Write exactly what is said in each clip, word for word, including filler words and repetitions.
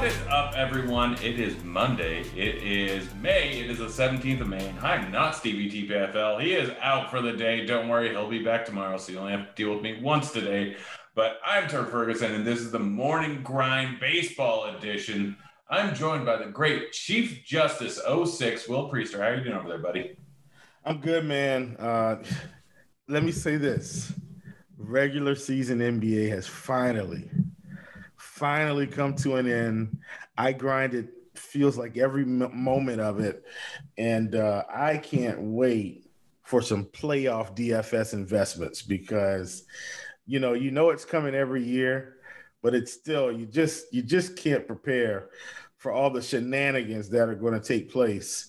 What is up, everyone? It is Monday. It is May. It is the seventeenth of May. I'm not Stevie T P F L. He is out for the day. Don't worry, he'll be back tomorrow, so you'll only have to deal with me once today. But I'm Turf Ferguson, and this is the Morning Grind Baseball Edition. I'm joined by the great Chief Justice oh six, Will Priester. How are you doing over there, buddy? I'm good, man. Uh, let me say this. Regular season N B A has finally... finally come to an end. I grinded, feels like every m- moment of it. And uh, I can't wait for some playoff D F S investments because, you know, you know it's coming every year, but it's still, you just, you just can't prepare for all the shenanigans that are going to take place.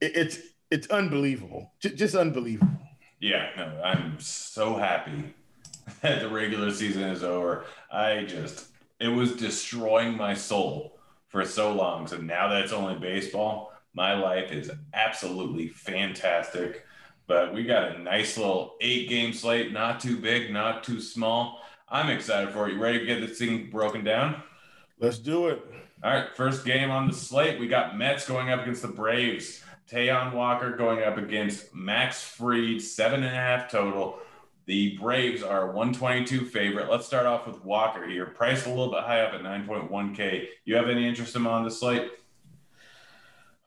It, it's, it's unbelievable. J- just unbelievable. Yeah, no, I'm so happy that the regular season is over. I just... It was destroying my soul for so long. So now that it's only baseball, my life is absolutely fantastic. But we got a nice little eight-game slate, not too big, not too small. I'm excited for it. You ready to get this thing broken down? Let's do it. All right, first game on the slate, we got Mets going up against the Braves. Taijuan Walker going up against Max Fried, seven and a half total. The Braves are a one twenty-two favorite. Let's start off with Walker here. Priced a little bit high up at nine point one K. You have any interest in him on the slate?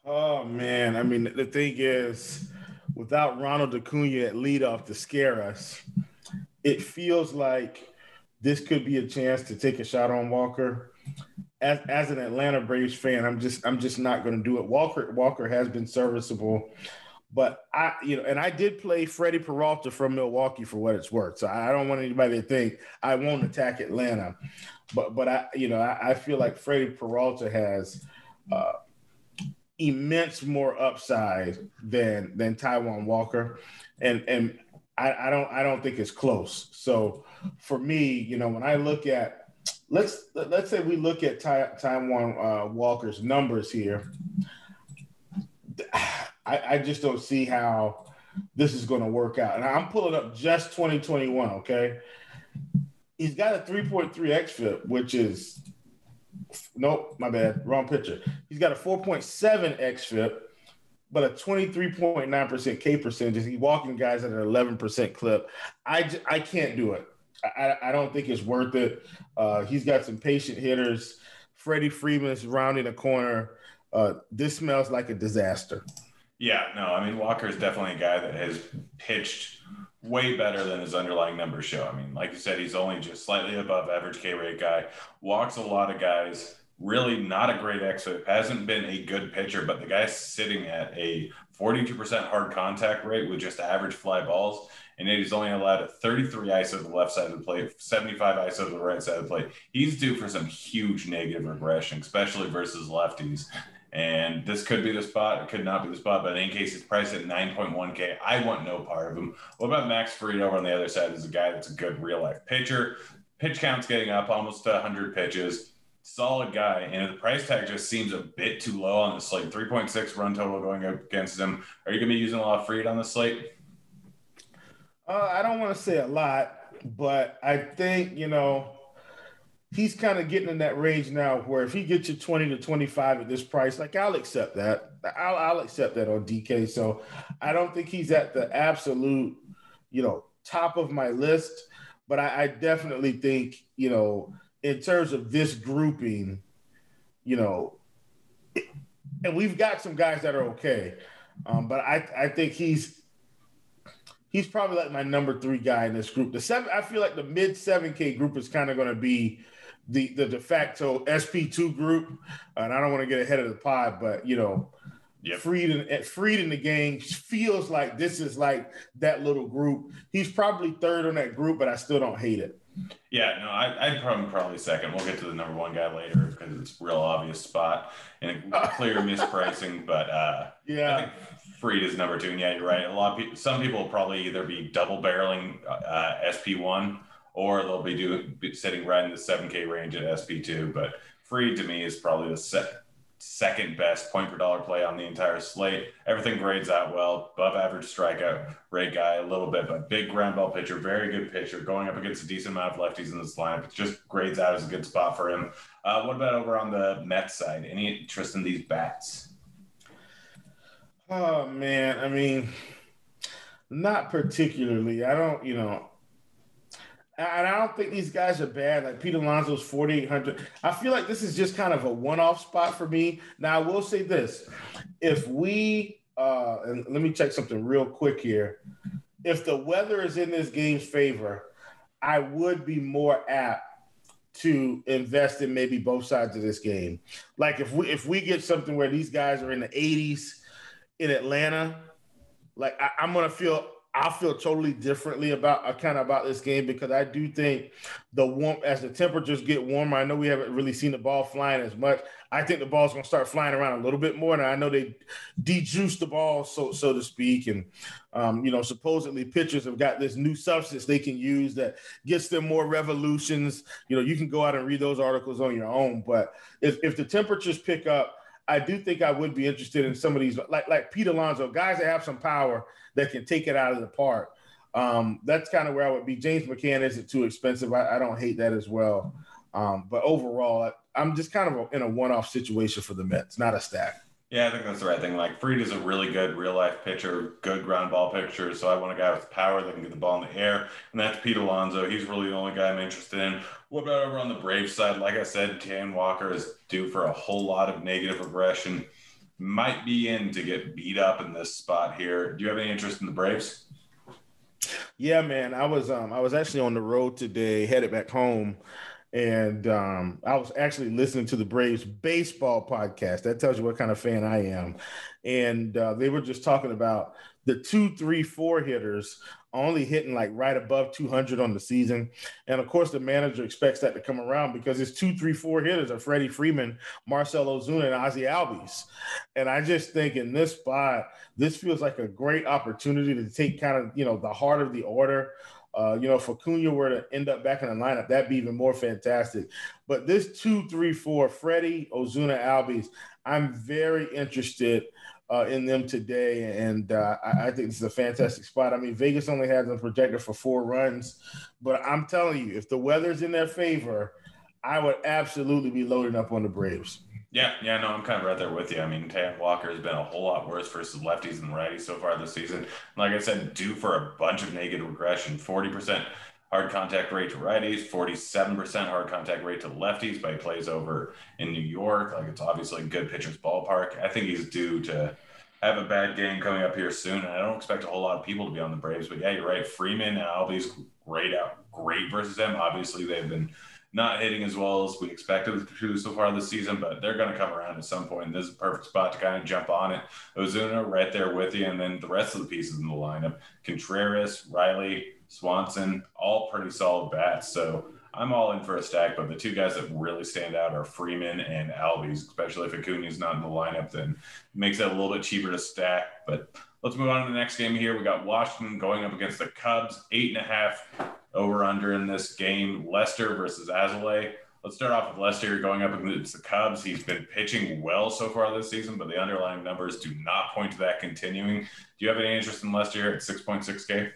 Oh, man. I mean, the thing is, without Ronald Acuna at leadoff to scare us, it feels like this could be a chance to take a shot on Walker. As as an Atlanta Braves fan, I'm just I'm just not going to do it. Walker Walker has been serviceable. But I, you know, and I did play Freddie Peralta from Milwaukee for what it's worth. So I don't want anybody to think I won't attack Atlanta. But, but I, you know, I, I feel like Freddie Peralta has uh, immense more upside than than Taijuan Walker, and and I, I don't I don't think it's close. So for me, you know, when I look at let's let's say we look at Ty, Taijuan uh, Walker's numbers here. I, I just don't see how this is going to work out. And I'm pulling up just twenty twenty-one, okay? He's got a three point three xFIP, which is – nope, my bad, wrong picture. He's got a four point seven xFIP, but a twenty-three point nine percent K percentage. He's walking guys at an eleven percent clip. I, j- I can't do it. I, I don't think it's worth it. Uh, he's got some patient hitters. Freddie Freeman's rounding a corner. Uh, this smells like a disaster. Yeah, no, I mean, Walker is definitely a guy that has pitched way better than his underlying numbers show. I mean, like you said, he's only just slightly above average K rate guy, walks a lot of guys, really not a great xFIP, hasn't been a good pitcher, but the guy's sitting at a forty-two percent hard contact rate with just average fly balls, and he's only allowed a thirty-three I S O to the left side of the plate, seventy-five I S O to the right side of the plate. He's due for some huge negative regression, especially versus lefties. And this could be the spot. It could not be the spot. But in case it's priced at nine point one K, I want no part of him. What about Max Fried over on the other side? Is a guy that's a good real-life pitcher. Pitch count's getting up almost to one hundred pitches. Solid guy. And the price tag just seems a bit too low on the slate. three point six run total going up against him. Are you going to be using a lot of Fried on the slate? Uh, I don't want to say a lot, but I think, you know, he's kind of getting in that range now where if he gets you twenty to twenty-five at this price, like I'll accept that. I'll, I'll accept that on D K. So I don't think he's at the absolute, you know, top of my list, but I, I definitely think, you know, in terms of this grouping, you know, and we've got some guys that are okay. Um, but I, I think he's, He's probably like my number three guy in this group. The seven, I feel like the mid seven K group is kind of going to be the, the de facto S P two group. And I don't want to get ahead of the pod, but, you know, yep. Fried, and, Fried in the game feels like this is like that little group. He's probably third on that group, but I still don't hate it. Yeah, no, I, I'd probably probably second. We'll get to the number one guy later because it's a real obvious spot and a clear mispricing. But uh, yeah, I think Fried is number two. And yeah, you're right. A lot of people, some people will probably either be double barreling uh, S P one or they'll be doing sitting right in the seven K range at S P two. But Fried to me is probably the se- second best point per dollar play on the entire slate. Everything grades out well, above average strikeout rate guy a little bit, but big ground ball pitcher, very good pitcher, going up against a decent amount of lefties in this lineup. It just grades out as a good spot for him. Uh, what about over on the Mets side? Any interest in these bats? Oh, man. I mean, not particularly. I don't, you know, and I don't think these guys are bad. Like Pete Alonso's forty-eight hundred. I feel like this is just kind of a one-off spot for me. Now, I will say this. If we uh, – and let me check something real quick here. If the weather is in this game's favor, I would be more apt to invest in maybe both sides of this game. Like if we if we get something where these guys are in the eighties in Atlanta, like I, I'm going to feel – I feel totally differently about uh, kind of about this game, because I do think the warm as the temperatures get warmer. I know we haven't really seen the ball flying as much. I think the ball's going to start flying around a little bit more, and I know they de-juice the ball, so so to speak. And um, you know, supposedly pitchers have got this new substance they can use that gets them more revolutions. You know, you can go out and read those articles on your own. But if if the temperatures pick up, I do think I would be interested in some of these, like like Pete Alonso, guys that have some power that can take it out of the park. Um, that's kind of where I would be. James McCann isn't too expensive. I, I don't hate that as well. Um, but overall, I, I'm just kind of a, in a one-off situation for the Mets, not a stack. Yeah, I think that's the right thing. Like Fried is a really good real-life pitcher, good ground ball pitcher, so I want a guy with power that can get the ball in the air, and that's Pete Alonso. He's really the only guy I'm interested in. What about over on the Braves side? Like I said, Taijuan Walker is due for a whole lot of negative regression. Might be in to get beat up in this spot here. Do you have any interest in the Braves? Yeah, man. I was um, I was actually on the road today, headed back home. And um, I was actually listening to the Braves baseball podcast. That tells you what kind of fan I am. And uh, they were just talking about the two, three, four hitters only hitting like right above two hundred on the season. And, of course, the manager expects that to come around because his two, three, four hitters are Freddie Freeman, Marcel Ozuna, and Ozzie Albies. And I just think in this spot, this feels like a great opportunity to take kind of, you know, the heart of the order. Uh, you know, if Acuna were to end up back in the lineup, that'd be even more fantastic. But this two, three, four, Freddie, Ozuna, Albies, I'm very interested uh, in them today, and uh, I, I think this is a fantastic spot. I mean, Vegas only has them projected for four runs, but I'm telling you, if the weather's in their favor, I would absolutely be loading up on the Braves. Yeah, yeah, no, I'm kind of right there with you. I mean, Taijuan Walker has been a whole lot worse versus lefties and righties so far this season. Like I said, due for a bunch of negative regression, forty percent hard contact rate to righties, forty-seven percent hard contact rate to lefties by plays over in New York. Like, it's obviously a good pitcher's ballpark. I think he's due to have a bad game coming up here soon, and I don't expect a whole lot of people to be on the Braves. But, yeah, you're right. Freeman and Albies, great out, great versus them. Obviously, they've been – not hitting as well as we expected to so far this season, but they're going to come around at some point. This is a perfect spot to kind of jump on it. Ozuna right there with you, and then the rest of the pieces in the lineup. Contreras, Riley, Swanson, all pretty solid bats. So I'm all in for a stack, but the two guys that really stand out are Freeman and Albies, especially if Acuna's not in the lineup, then it makes it a little bit cheaper to stack. But let's move on to the next game here. We got Washington going up against the Cubs, eight and a half. Over under in this game, Lester versus Azale. Let's start off with Lester going up against the Cubs. He's been pitching well so far this season, but the underlying numbers do not point to that continuing. Do you have any interest in Lester at six point six K?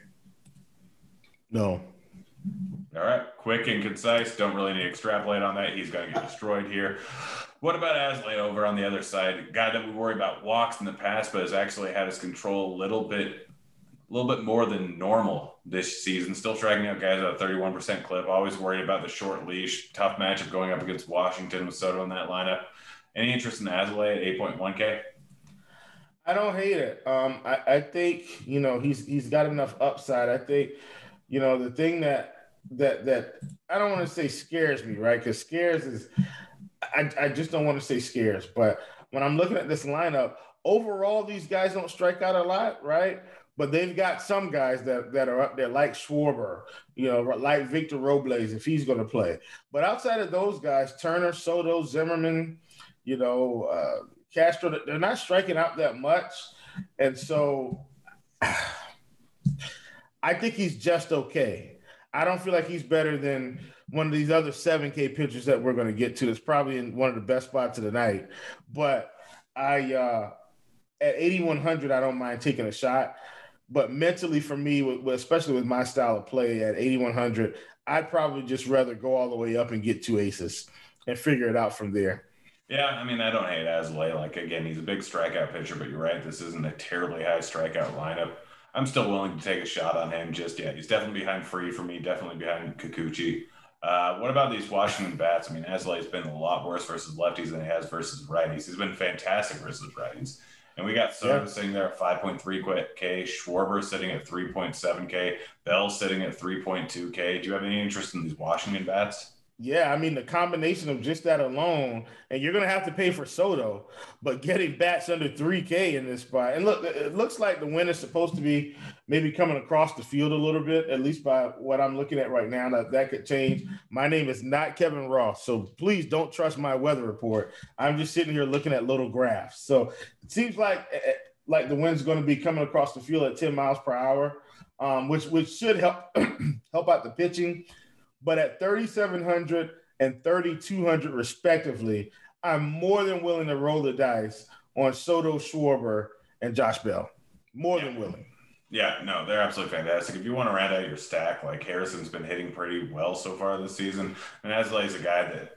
No. All right, quick and concise. Don't really need to extrapolate on that. He's going to get destroyed here. What about Azale over on the other side? Guy that we worry about walks in the past, but has actually had his control a little bit a little bit more than normal this season. Still striking out guys at a thirty-one percent clip. Always worried about the short leash. Tough matchup going up against Washington with Soto in that lineup. Any interest in Azale at eight point one K? I don't hate it. Um, I, I think, you know, he's he's got enough upside. I think, you know, the thing that, that, that I don't want to say scares me, right? Because scares is, I, I just don't want to say scares. But when I'm looking at this lineup, overall, these guys don't strike out a lot, right? But they've got some guys that, that are up there, like Schwarber, you know, like Victor Robles, if he's going to play. But outside of those guys, Turner, Soto, Zimmerman, you know, uh, Castro, they're not striking out that much. And so I think he's just okay. I don't feel like he's better than one of these other seven K pitchers that we're going to get to. That's probably in one of the best spots of the night. But I uh, at eighty-one hundred, I don't mind taking a shot. But mentally for me, especially with my style of play at eighty-one hundred, I'd probably just rather go all the way up and get two aces and figure it out from there. Yeah, I mean, I don't hate Azale. Like, again, he's a big strikeout pitcher, but you're right. This isn't a terribly high strikeout lineup. I'm still willing to take a shot on him just yet. He's definitely behind Fried for me, definitely behind Kikuchi. Uh, what about these Washington bats? I mean, Azale's been a lot worse versus lefties than he has versus righties. He's been fantastic versus righties. And we got Soto yeah. sitting there at five point three K, Schwarber sitting at three point seven K, Bell sitting at three point two K. Do you have any interest in these Washington bats? Yeah, I mean, the combination of just that alone, and you're going to have to pay for Soto, but getting bats under three K in this spot. And look, it looks like the wind is supposed to be maybe coming across the field a little bit, at least by what I'm looking at right now. That, that could change. My name is not Kevin Ross, so please don't trust my weather report. I'm just sitting here looking at little graphs. So it seems like like the wind's going to be coming across the field at ten miles per hour, um, which, which should help help out the pitching. But at thirty-seven hundred and thirty-two hundred respectively, I'm more than willing to roll the dice on Soto, Schwarber, and Josh Bell. More yeah. than willing. Yeah, no, they're absolutely fantastic. If you want to round out your stack, like Harrison's been hitting pretty well so far this season. And Azale's a guy that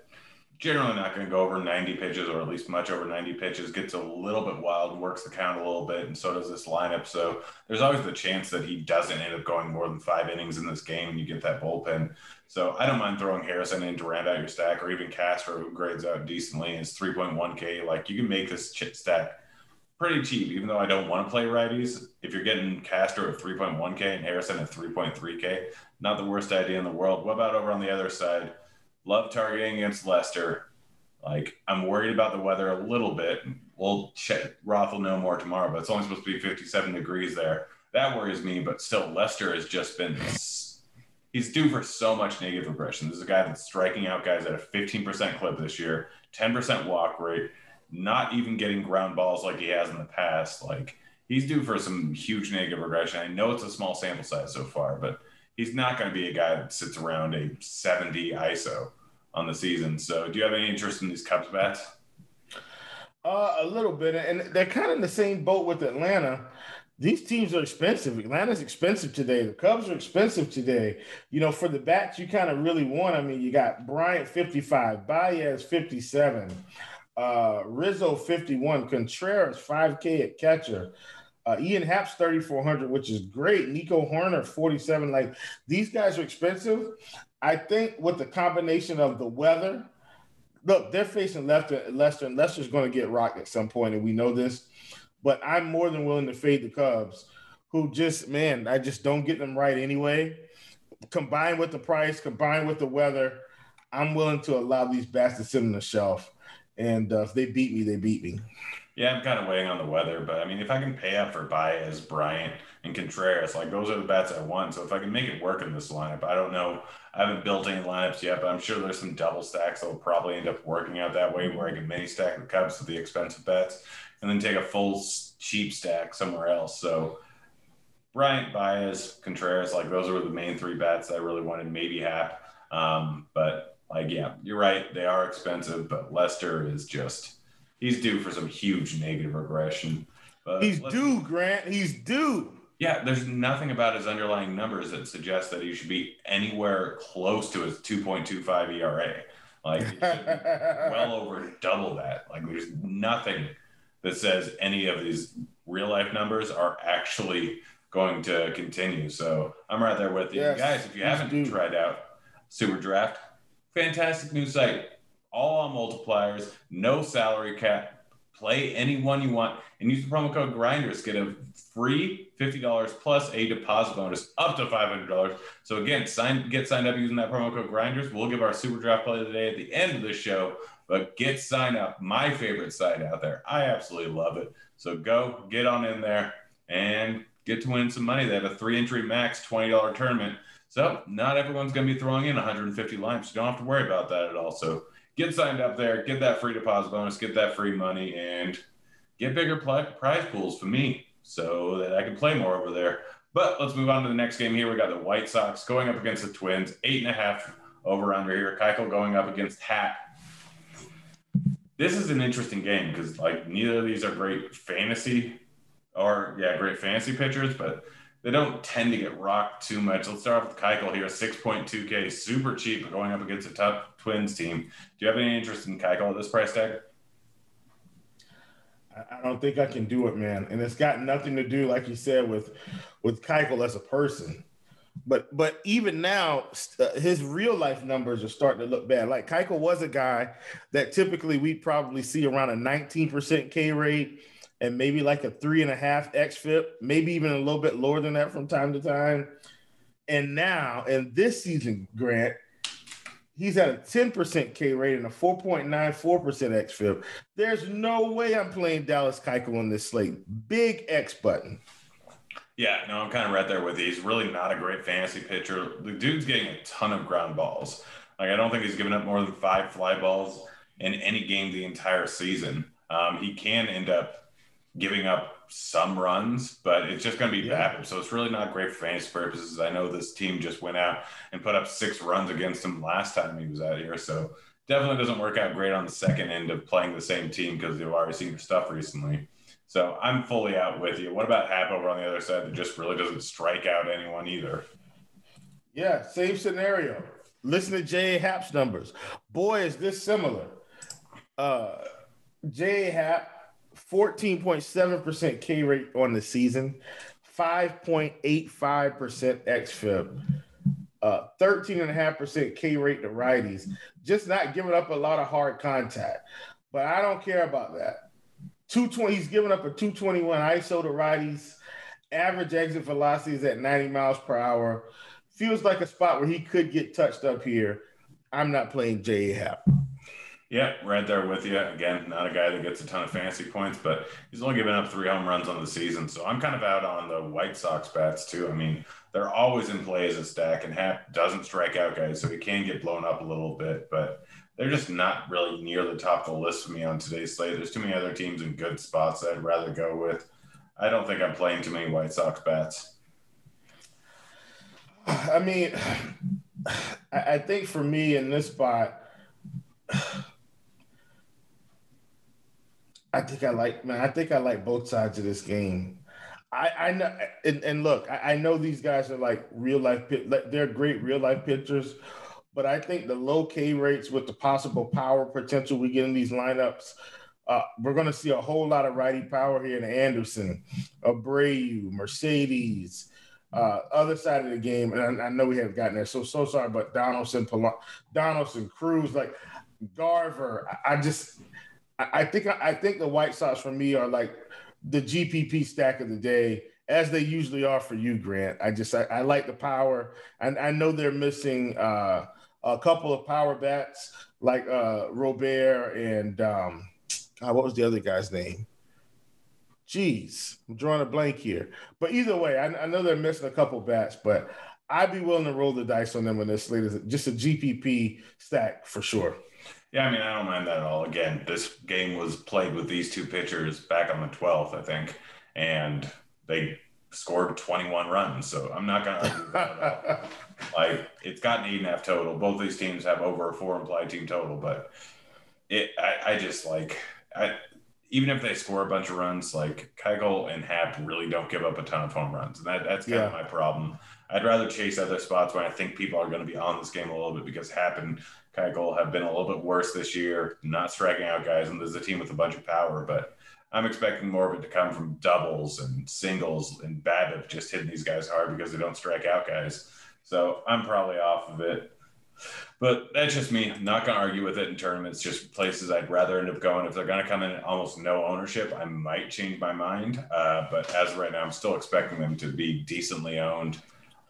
generally not going to go over ninety pitches, or at least much over ninety pitches, gets a little bit wild, works the count a little bit, and so does this lineup. So there's always the chance that he doesn't end up going more than five innings in this game and you get that bullpen. So I don't mind throwing Harrison in to round out your stack, or even Castro, who grades out decently, and it's three point one K. Like, you can make this chip stack pretty cheap, even though I don't want to play righties. If you're getting Castro at three point one K and Harrison at three point three K, not the worst idea in the world. What about over on the other side? Love targeting against Lester. Like, I'm worried about the weather a little bit. We'll check. Roth will know more tomorrow, but it's only supposed to be fifty-seven degrees there. That worries me, but still, Lester has just been – he's due for so much negative regression. This is a guy that's striking out guys at a fifteen percent clip this year, ten percent walk rate, not even getting ground balls like he has in the past. Like, he's due for some huge negative regression. I know it's a small sample size so far, but – he's not going to be a guy that sits around a seventy I S O on the season. So do you have any interest in these Cubs bats? Uh, a little bit. And they're kind of in the same boat with Atlanta. These teams are expensive. Atlanta's expensive today. The Cubs are expensive today. You know, for the bats, you kind of really want. I mean, you got Bryant, fifty-five, Baez, fifty-seven, uh, Rizzo, fifty-one, Contreras, five K at catcher. Uh, Ian Happ's thirty-four hundred, which is great. Nico Horner, forty-seven. Like, these guys are expensive. I think with the combination of the weather, look, they're facing Lester, Lester, and Lester's going to get rocked at some point, and we know this. But I'm more than willing to fade the Cubs, who just, man, I just don't get them right anyway. Combined with the price, combined with the weather, I'm willing to allow these bats to sit on the shelf. And uh, if they beat me, they beat me. Yeah, I'm kind of waiting on the weather, but I mean, if I can pay up for Baez, Bryant, and Contreras, like, those are the bats I want. So if I can make it work in this lineup, I don't know. I haven't built any lineups yet, but I'm sure there's some double stacks that will probably end up working out that way, where I can mini stack the Cubs with the expensive bats and then take a full cheap stack somewhere else. So Bryant, Baez, Contreras, like, those were the main three bats that I really wanted, maybe Happ. Um, but like, yeah, you're right. They are expensive, but Lester is just... he's due for some huge negative regression. But he's due, Grant. He's due. Yeah, there's nothing about his underlying numbers that suggests that he should be anywhere close to his two point two five E R A. Like, he should be well over double that. Like, there's nothing that says any of these real-life numbers are actually going to continue. So I'm right there with you. Yes, guys, if you haven't due. tried out Super Draft, fantastic new site. All on multipliers, no salary cap. Play any one you want and use the promo code GRINDERS. Get a free fifty dollars plus a deposit bonus up to five hundred dollars. So again, sign, get signed up using that promo code GRINDERS. We'll give our Super Draft play of the day at the end of the show, but get signed up. My favorite site out there. I absolutely love it. So go get on in there and get to win some money. They have a three entry max twenty dollars tournament. So not everyone's going to be throwing in one hundred fifty lines. So you don't have to worry about that at all. So get signed up there, get that free deposit bonus, get that free money, and get bigger pl- prize pools for me so that I can play more over there. But let's move on to the next game here. We got the White Sox going up against the Twins, eight and a half over under here. Keuchel going up against Happ. This is an interesting game because, like, neither of these are great fantasy or, yeah, great fantasy pitchers, but they don't tend to get rocked too much. Let's start off with Keuchel here, six point two K, super cheap, going up against a tough Twins team. Do you have any interest in Keuchel at this price tag? I don't think I can do it, man. And it's got nothing to do, like you said, with with Keuchel as a person. But but even now, st- his real life numbers are starting to look bad. Like Keuchel was a guy that typically we probably see around a nineteen percent K rate and maybe like a three and a half X F I P, maybe even a little bit lower than that from time to time. And now, in this season, Grant, he's at a ten percent K rate and a four point nine four percent X F I P. There's no way I'm playing Dallas Keuchel on this slate. Big X button. Yeah, no, I'm kind of right there with you. He's really not a great fantasy pitcher. The dude's getting a ton of ground balls. Like, I don't think he's given up more than five fly balls in any game the entire season. Um, he can end up giving up some runs, but it's just going to be yeah. bad. So it's really not great for fantasy purposes. I know this team just went out and put up six runs against him last time he was out here. So definitely doesn't work out great on the second end of playing the same team because they've already seen your stuff recently. So I'm fully out with you. What about Happ over on the other side that just really doesn't strike out anyone either? Yeah, same scenario. Listen to J A. Happ's numbers. Boy, is this similar. Uh, J A. Happ, fourteen point seven percent K rate on the season, five point eight five percent X F I P, uh, thirteen point five percent K rate to righties. Just not giving up a lot of hard contact. But I don't care about that. two twenty, he's giving up a two twenty-one I S O to righties. Average exit velocity is at ninety miles per hour. Feels like a spot where he could get touched up here. I'm not playing J A. Happ. Yeah, right there with you. Again, not a guy that gets a ton of fantasy points, but he's only given up three home runs on the season. So I'm kind of out on the White Sox bats too. I mean, they're always in play as a stack, and Happ doesn't strike out guys, so he can get blown up a little bit, but they're just not really near the top of the list for me on today's slate. There's too many other teams in good spots that I'd rather go with. I don't think I'm playing too many White Sox bats. I mean, I think for me in this spot, I think I like, man, I think I like both sides of this game. I, I know, and, and look, I, I know these guys are like real life, they're great real life pitchers, but I think the low K rates with the possible power potential we get in these lineups, uh, we're going to see a whole lot of righty power here in Anderson, Abreu, Mercedes, uh, other side of the game. And I, I know we haven't gotten there. So, so sorry, but Donaldson, Pal- Donaldson, Cruz, like Garver, I, I just... I think I think the White Sox for me are like the G P P stack of the day, as they usually are for you, Grant. I just I, I like the power, and I, I know they're missing uh, a couple of power bats like uh, Robert and um, God, what was the other guy's name? Jeez, I'm drawing a blank here. But either way, I, I know they're missing a couple bats, but I'd be willing to roll the dice on them in this slate. It's just a G P P stack for sure. Yeah, I mean, I don't mind that at all. Again, this game was played with these two pitchers back on the twelfth, I think, and they scored twenty-one runs. So I'm not going to argue that at all. Like, it's got an eight and a half total. Both these teams have over a four implied team total, but it, I, I just like, I, even if they score a bunch of runs, like Keuchel and Happ really don't give up a ton of home runs. And that, that's kind yeah. of my problem. I'd rather chase other spots when I think people are going to be on this game a little bit, because Happ and Keuchel have been a little bit worse this year, not striking out guys, and there's a team with a bunch of power, but I'm expecting more of it to come from doubles and singles and BABIP just hitting these guys hard because they don't strike out guys. So I'm probably off of it. But that's just me. I'm not going to argue with it in tournaments, just places I'd rather end up going. If they're going to come in at almost no ownership, I might change my mind. Uh, but as of right now, I'm still expecting them to be decently owned.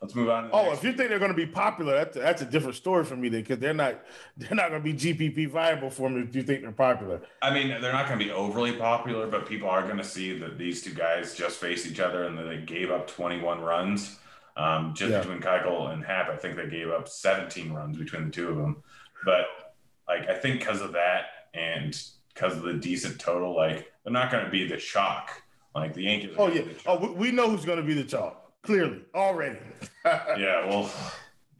Let's move on. Oh, if you think they're going to be popular, that's a, that's a different story for me then, because they're not they're not going to be G P P viable for me if you think they're popular. I mean, they're not going to be overly popular, but people are going to see that these two guys just faced each other and that they gave up twenty-one runs. Um, just yeah. between Keuchel and Happ, I think they gave up seventeen runs between the two of them. But like, I think because of that and because of the decent total, like they're not going to be the chalk. Like the Yankees. Oh yeah. Oh, we know who's going to be the chalk. Clearly, already. yeah, well,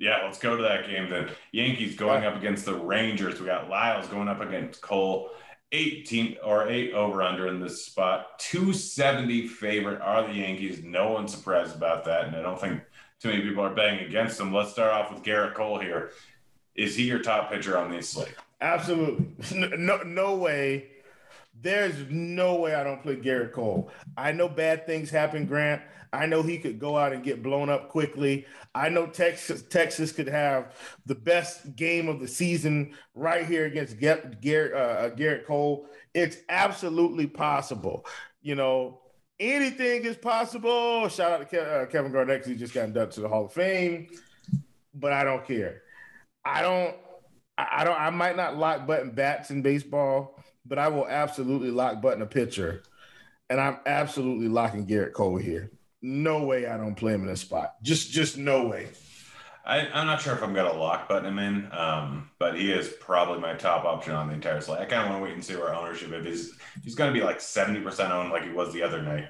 Yeah, let's go to that game. The Yankees going up against the Rangers. We got Lyles going up against Cole. eighteen or eight over under in this spot. two seventy favorite are the Yankees. No one's surprised about that, and I don't think too many people are betting against them. Let's start off with Garrett Cole here. Is he your top pitcher on this slate? Absolutely. No, no way. There's no way I don't play Garrett Cole. I know bad things happen, Grant. I know he could go out and get blown up quickly. I know Texas Texas could have the best game of the season right here against Garrett, uh, Garrett Cole. It's absolutely possible. You know, anything is possible. Shout out to Ke- uh, Kevin Garnett. He just got inducted to the Hall of Fame. But I don't care. I don't I don't I might not lock button bats in baseball, but I will absolutely lock button a pitcher. And I'm absolutely locking Garrett Cole here. No way I don't play him in this spot. Just just no way. I, I'm not sure if I'm going to lock button him in, um, but he is probably my top option on the entire slate. I kind of want to wait and see where ownership is. He's, he's going to be like seventy percent owned like he was the other night.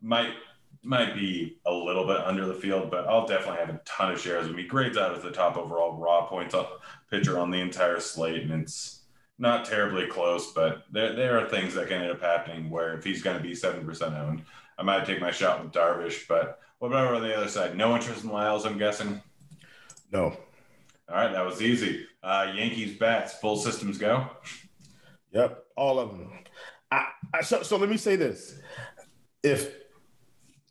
Might might be a little bit under the field, but I'll definitely have a ton of shares with me. Grades out as the top overall raw points pitcher on the entire slate, and it's not terribly close, but there there are things that can end up happening where if he's going to be seventy percent owned, I might take my shot with Darvish, but what about over on the other side? No interest in Lyles, I'm guessing? No. All right, that was easy. Uh, Yankees bats, full systems go? Yep, all of them. I, I, so, so let me say this. If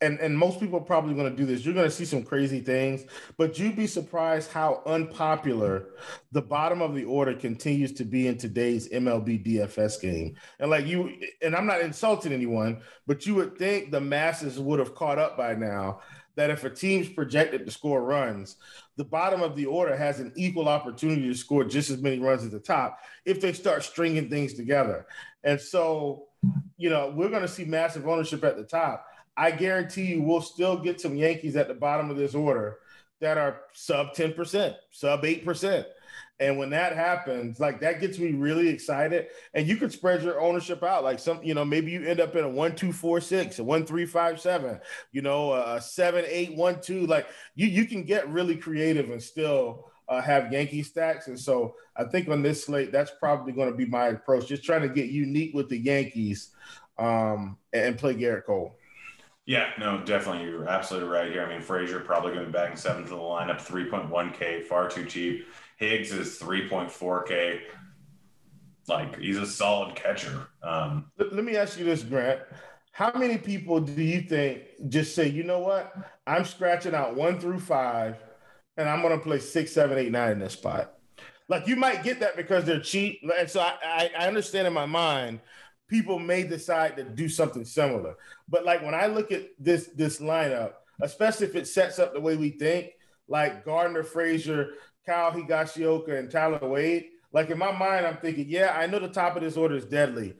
and, and most people are probably going to do this. You're going to see some crazy things, but you'd be surprised how unpopular the bottom of the order continues to be in today's M L B D F S game. And like you, and I'm not insulting anyone, but you would think the masses would have caught up by now that if a team's projected to score runs, the bottom of the order has an equal opportunity to score just as many runs as the top if they start stringing things together. And so, you know, we're going to see massive ownership at the top. I guarantee you we'll still get some Yankees at the bottom of this order that are sub ten percent, sub eight percent. And when that happens, like that gets me really excited. And you could spread your ownership out. Like some, you know, maybe you end up in a one, two, four, six, a one, three, five, seven, you know, a seven, eight, one, two, like you, you can get really creative and still uh, have Yankee stacks. And so I think on this slate, that's probably going to be my approach. Just trying to get unique with the Yankees um, and play Garrett Cole. Yeah, no, definitely. You're absolutely right here. I mean, Frazier probably going to be back in seventh in the lineup, three point one K, far too cheap. Higgs is three point four K. Like, he's a solid catcher. Um, Let me ask you this, Grant. How many people do you think just say, you know what, I'm scratching out one through five, and I'm going to play six, seven, eight, nine in this spot? Like, you might get that because they're cheap. And so I, I understand in my mind, people may decide to do something similar. But, like, when I look at this this lineup, especially if it sets up the way we think, like Gardner, Frazier, Kyle Higashioka, and Tyler Wade, like in my mind, I'm thinking, yeah, I know the top of this order is deadly,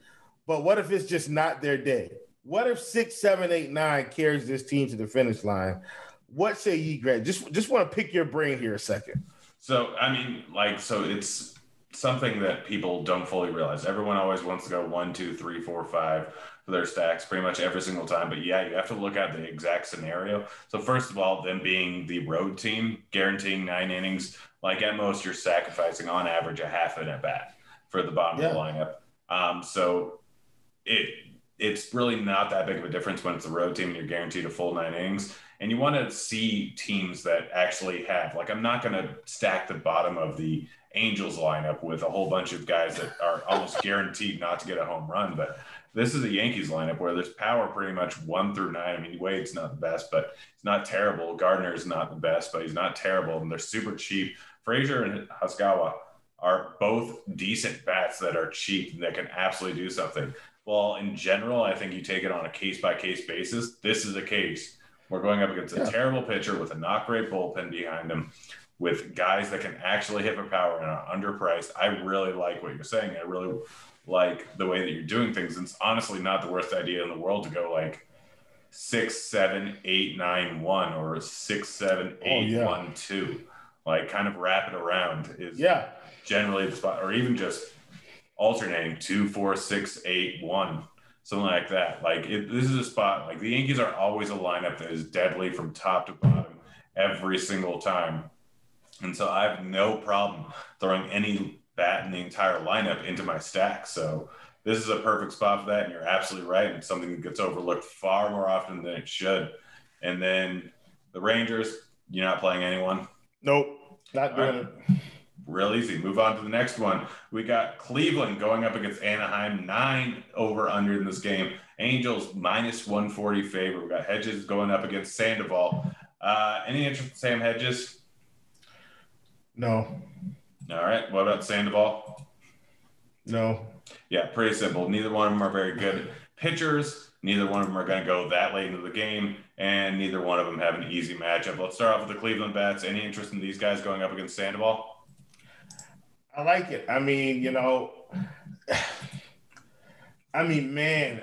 but what if it's just not their day? What if six, seven, eight, nine carries this team to the finish line? What say ye, Greg? Just, just want to pick your brain here a second. So, I mean, like, so it's something that people don't fully realize. Everyone always wants to go one, two, three, four, five for their stacks pretty much every single time. But yeah, you have to look at the exact scenario. So first of all, them being the road team, guaranteeing nine innings, like at most you're sacrificing on average a half an at bat for the bottom yeah. of the lineup. Um, so it it's really not that big of a difference when it's the road team and you're guaranteed a full nine innings. And you want to see teams that actually have, like, I'm not going to stack the bottom of the Angels lineup with a whole bunch of guys that are almost guaranteed not to get a home run, but this is a Yankees lineup where there's power pretty much one through nine. I mean, Wade's not the best, but it's not terrible. Gardner is not the best, but he's not terrible, and they're super cheap. Frazier and Hasegawa are both decent bats that are cheap and that can absolutely do something. Well, in general, I think you take it on a case-by-case basis. This is a case. We're going up against a yeah. terrible pitcher with a not great bullpen behind him, with guys that can actually hit for power and are underpriced. I really like what you're saying. I really like the way that you're doing things. It's honestly not the worst idea in the world to go like six, seven, eight, nine, one, or six, seven, eight, oh, yeah. one, two. Like, kind of wrap it around is yeah. generally the spot, or even just alternating two, four, six, eight, one, something like that. Like, it, this is a spot. Like, the Yankees are always a lineup that is deadly from top to bottom every single time. And so I have no problem throwing any bat in the entire lineup into my stack. So this is a perfect spot for that. And you're absolutely right. And it's something that gets overlooked far more often than it should. And then the Rangers, you're not playing anyone. Nope. Not doing it. Real easy. Move on to the next one. We got Cleveland going up against Anaheim, nine over under in this game. Angels minus one forty favorite. We got Hedges going up against Sandoval. Uh, any interest in Sam Hedges? No. All right. What about Sandoval? No. Yeah, pretty simple. Neither one of them are very good pitchers. Neither one of them are going to go that late into the game, and neither one of them have an easy matchup. Let's start off with the Cleveland bats. Any interest in these guys going up against Sandoval? I like it. I mean, you know, I mean, man,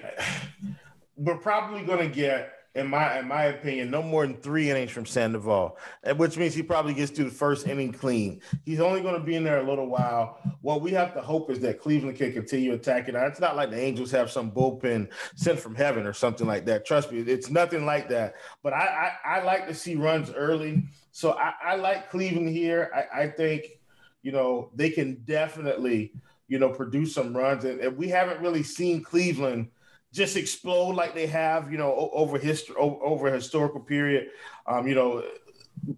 we're probably going to get, in my in my opinion, no more than three innings from Sandoval, which means he probably gets through the first inning clean. He's only going to be in there a little while. What we have to hope is that Cleveland can continue attacking. It's not like the Angels have some bullpen sent from heaven or something like that. Trust me, it's nothing like that. But I, I, I like to see runs early. So I, I like Cleveland here. I, I think, you know, they can definitely, you know, produce some runs. And, and we haven't really seen Cleveland just explode like they have, you know, over history, over a historical period. Um, you know,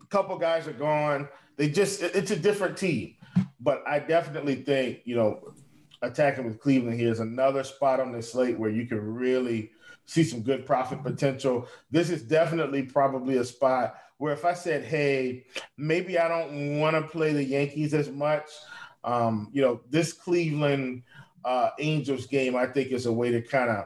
a couple guys are gone. They just, it's a different team. But I definitely think, you know, attacking with Cleveland here is another spot on this slate where you can really see some good profit potential. This is definitely probably a spot where if I said, hey, maybe I don't want to play the Yankees as much, um, you know, this Cleveland uh, Angels game, I think, is a way to kind of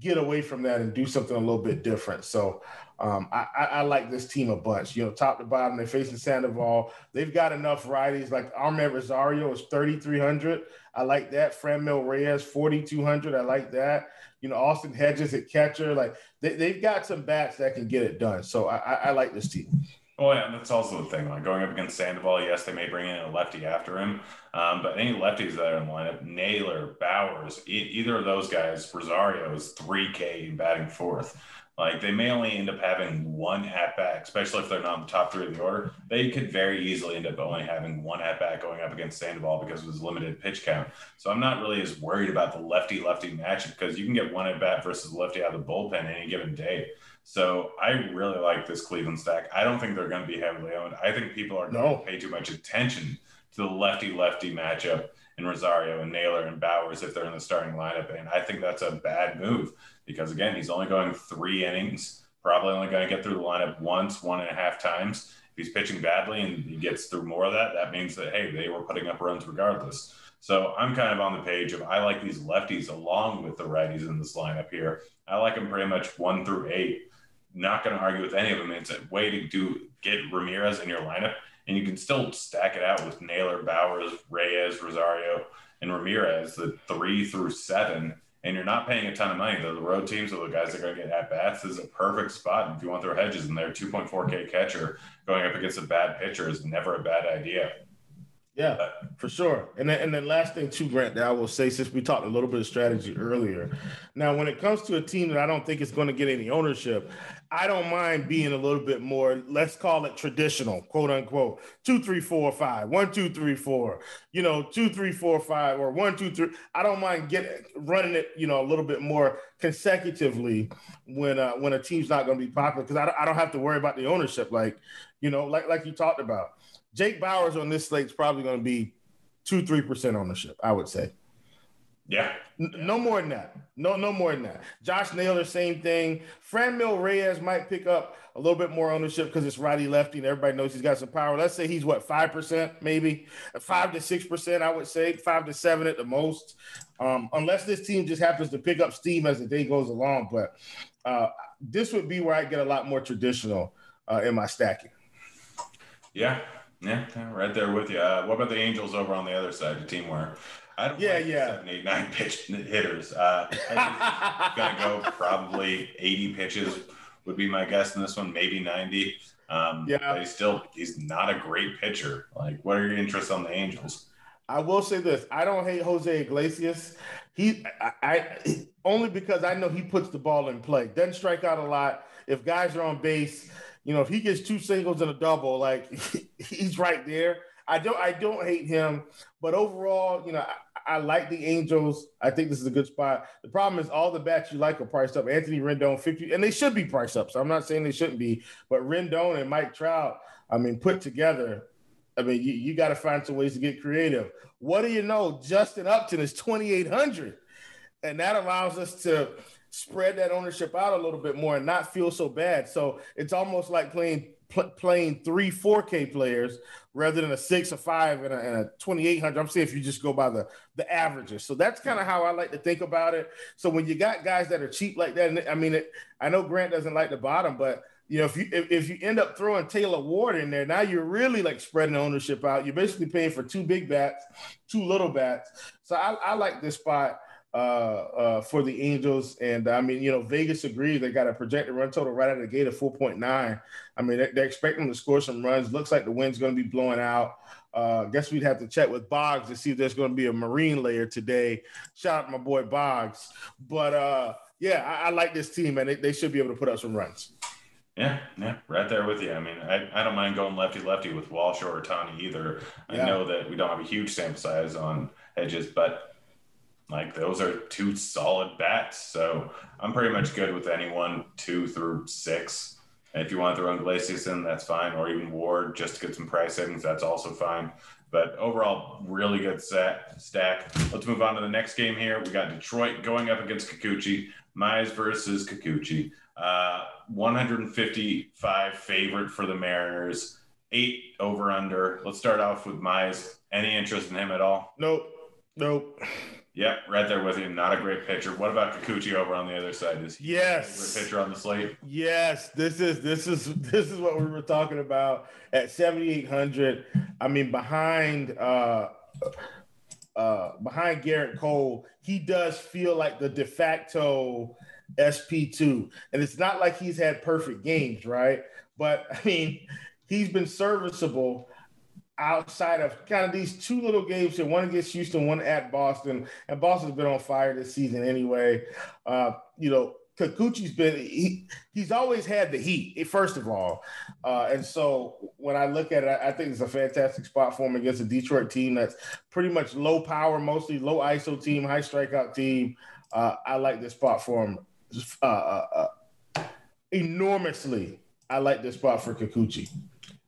get away from that and do something a little bit different. So um, I, I, I like this team a bunch. You know, top to bottom, they're facing Sandoval. They've got enough righties. Like Ahmed Rosario is thirty-three hundred. I like that. Franmil Reyes, forty-two hundred. I like that. You know, Austin Hedges at catcher. Like, they, they've got some bats that can get it done. So I, I, I like this team. Oh, yeah, and that's also the thing. Like, going up against Sandoval, yes, they may bring in a lefty after him, um, but any lefties that are in the lineup, Naylor, Bowers, e- either of those guys, Rosario is three K batting fourth. Like, they may only end up having one at-bat, especially if they're not in the top three of the order. They could very easily end up only having one at-bat going up against Sandoval because of his limited pitch count. So I'm not really as worried about the lefty-lefty matchup because you can get one at-bat versus lefty out of the bullpen any given day. So I really like this Cleveland stack. I don't think they're going to be heavily owned. I think people are going to pay too much attention to the lefty-lefty matchup in Rosario and Naylor and Bowers if they're in the starting lineup. And I think that's a bad move because, again, he's only going three innings, probably only going to get through the lineup once, one and a half times. If he's pitching badly and he gets through more of that, that means that, hey, they were putting up runs regardless. So I'm kind of on the page of I like these lefties along with the righties in this lineup here. I like them pretty much one through eight. Not going to argue with any of them. It's a way to do get Ramirez in your lineup, and you can still stack it out with Naylor, Bowers, Reyes, Rosario, and Ramirez, the three through seven, and you're not paying a ton of money. They're the road teams, so the guys that are going to get at-bats. This is a perfect spot if you want their Hedges in there. two point four K catcher going up against a bad pitcher is never a bad idea. Yeah, for sure. And then, and then last thing too, Grant, that I will say, since we talked a little bit of strategy earlier. Now, when it comes to a team that I don't think is going to get any ownership, I don't mind being a little bit more, let's call it traditional, quote unquote, two, three, four, five, one, two, three, four, you know, two, three, four, five, or one, two, three. I don't mind getting running it, you know, a little bit more consecutively when uh, when a team's not going to be popular because I, I don't have to worry about the ownership, like, you know, like like you talked about. Jake Bowers on this slate is probably going to be two, three percent ownership, I would say. Yeah. N- no more than that. No, no more than that. Josh Naylor, same thing. Franmil Reyes might pick up a little bit more ownership because it's righty lefty and everybody knows he's got some power. Let's say he's what, five percent, maybe five to six percent, I would say, five to seven at the most. Um, unless this team just happens to pick up steam as the day goes along. But uh, this would be where I get a lot more traditional uh, in my stacking. Yeah. Yeah, right there with you. Uh, what about the Angels over on the other side, the team where I don't yeah, like yeah. seven, eight, nine pitch hitters. Uh, I think going to go probably eighty pitches would be my guess in this one, maybe ninety. Um, yeah. But he's still – he's not a great pitcher. Like, what are your interests on the Angels? I will say this. I don't hate Jose Iglesias. He I, I only because I know he puts the ball in play. Doesn't strike out a lot. If guys are on base – you know, if he gets two singles and a double, like he's right there. I don't, I don't hate him, but overall, you know, I, I like the Angels. I think this is a good spot. The problem is all the bats you like are priced up. Anthony Rendon, fifty, and they should be priced up. So I'm not saying they shouldn't be, but Rendon and Mike Trout, I mean, put together, I mean, you, you got to find some ways to get creative. What do you know? Justin Upton is twenty-eight hundred, and that allows us to spread that ownership out a little bit more and not feel so bad. So it's almost like playing. Pl- playing three four K players rather than a six, a five, and a, and a twenty-eight hundred. I'm saying if you just go by the, the averages. So that's kind of how I like to think about it. So when you got guys that are cheap like that, and I mean, it, I know Grant doesn't like the bottom, but you know, if you if, if you end up throwing Taylor Ward in there, now you're really like spreading the ownership out. You're basically paying for two big bats, two little bats. So I, I like this spot uh, uh, for the Angels. And I mean, you know, Vegas agrees. They got a projected run total right out of the gate of four point nine. I mean, they're expecting them to score some runs. Looks like the wind's going to be blowing out. Uh, guess we'd have to check with Boggs to see if there's going to be a marine layer today. Shout out to my boy Boggs. But uh, yeah, I, I like this team, and they, they should be able to put up some runs. Yeah, yeah, right there with you. I mean, I, I don't mind going lefty-lefty with Walsh or Ohtani either. I yeah. know that we don't have a huge sample size on Hedges, but like those are two solid bats. So I'm pretty much good with anyone two through six. And if you want to throw in Iglesias in, that's fine. Or even Ward just to get some price savings, that's also fine. But overall, really good set, stack. Let's move on to the next game here. We got Detroit going up against Kikuchi. Mize versus Kikuchi. Uh, one hundred fifty-five favorite for the Mariners, eight over under. Let's start off with Mize. Any interest in him at all? Nope. Nope. Yep, right there with him. Not a great pitcher. What about Kikuchi over on the other side? Is he yes. a pitcher on the slate? Yes, this is this is this is what we were talking about at seventy-eight hundred. I mean, behind uh, uh, behind Garrett Cole, he does feel like the de facto S P two, and it's not like he's had perfect games, right? But I mean, he's been serviceable outside of kind of these two little games here, one against Houston, one at Boston, and Boston's been on fire this season anyway. Uh, you know, Kikuchi's been he, he's always had the heat, first of all. Uh, and so when I look at it, I think it's a fantastic spot for him against a Detroit team that's pretty much low power, mostly low I S O team, high strikeout team. Uh, I like this spot for him uh, uh, uh, enormously. I like this spot for Kikuchi.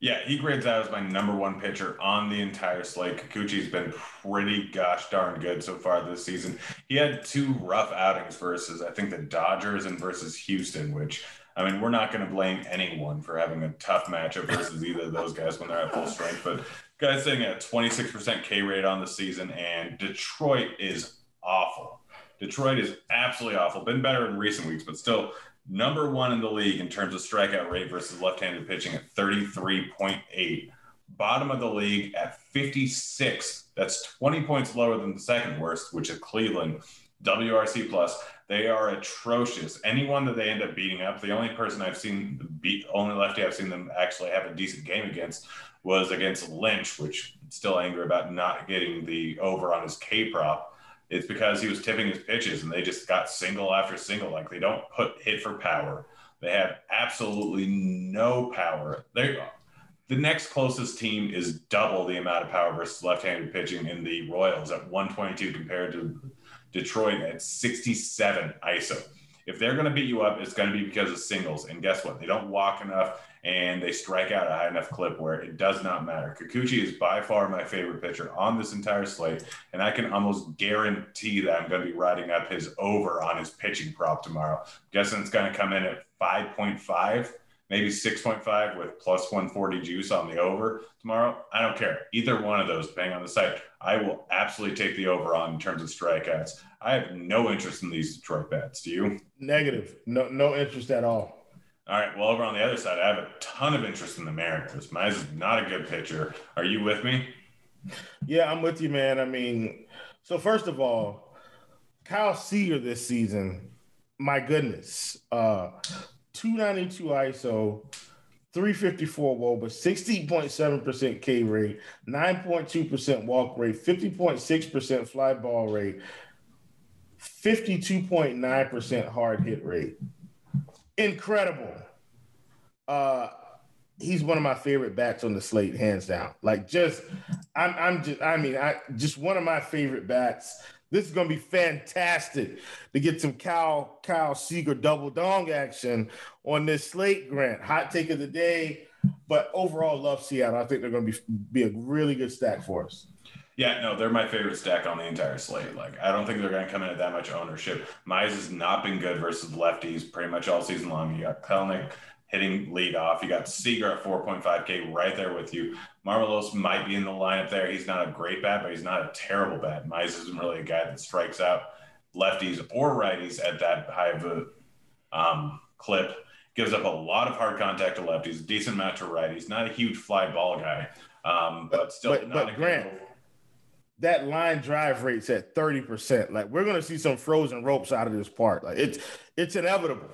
Yeah, he grades out as my number one pitcher on the entire slate. Kikuchi's been pretty gosh darn good so far this season. He had two rough outings versus, I think, the Dodgers and versus Houston, which, I mean, we're not going to blame anyone for having a tough matchup versus either of those guys when they're at full strength. But guys sitting at a twenty-six percent K rate on the season, and Detroit is awful. Detroit is absolutely awful. Been better in recent weeks, but still – number one in the league in terms of strikeout rate versus left-handed pitching at thirty-three point eight. Bottom of the league at fifty-six. That's twenty points lower than the second worst, which is Cleveland. W R C plus. They are atrocious. Anyone that they end up beating up, the only person I've seen, the only lefty I've seen them actually have a decent game against was against Lynch, which I'm still angry about not getting the over on his K prop. It's because he was tipping his pitches and they just got single after single. Like they don't put hit for power. They have absolutely no power. They, the next closest team is double the amount of power versus left-handed pitching in the Royals at one twenty-two compared to Detroit at sixty-seven I S O. If they're going to beat you up, it's going to be because of singles. And guess what? They don't walk enough and they strike out a high enough clip where it does not matter. Kikuchi is by far my favorite pitcher on this entire slate, and I can almost guarantee that I'm going to be riding up his over on his pitching prop tomorrow. I'm guessing it's going to come in at five point five, maybe six point five with plus one forty juice on the over tomorrow. I don't care. Either one of those, depending on the site, I will absolutely take the over on in terms of strikeouts. I have no interest in these Detroit bats. Do you? Negative. No, no interest at all. All right, well, over on the other side, I have a ton of interest in the Mariners. Mize is not a good pitcher. Are you with me? Yeah, I'm with you, man. I mean, so first of all, Kyle Seager this season, my goodness, uh, two ninety-two I S O, three fifty-four wOBA, sixteen point seven percent K rate, nine point two percent walk rate, fifty point six percent fly ball rate, fifty-two point nine percent hard hit rate. Incredible. Uh, he's one of my favorite bats on the slate, hands down. Like, just, I'm, I'm just, I mean, I just one of my favorite bats. This is going to be fantastic to get some Kyle, Kyle Seager double dong action on this slate, Grant. Hot take of the day, but overall love Seattle. I think they're going to be be a really good stack for us. Yeah, no, they're my favorite stack on the entire slate. Like, I don't think they're going to come in at that much ownership. Mize has not been good versus lefties pretty much all season long. You got Kelnick hitting lead off. You got Seager at four point five K right there with you. Marmelos might be in the lineup there. He's not a great bat, but he's not a terrible bat. Mize isn't really a guy that strikes out lefties or righties at that high of a um, clip. Gives up a lot of hard contact to lefties, decent amount to righties. Not a huge fly ball guy, um, but, but still but, not but a Grant, good that line drive rate's at thirty percent. Like, we're going to see some frozen ropes out of this part. Like, it's it's inevitable.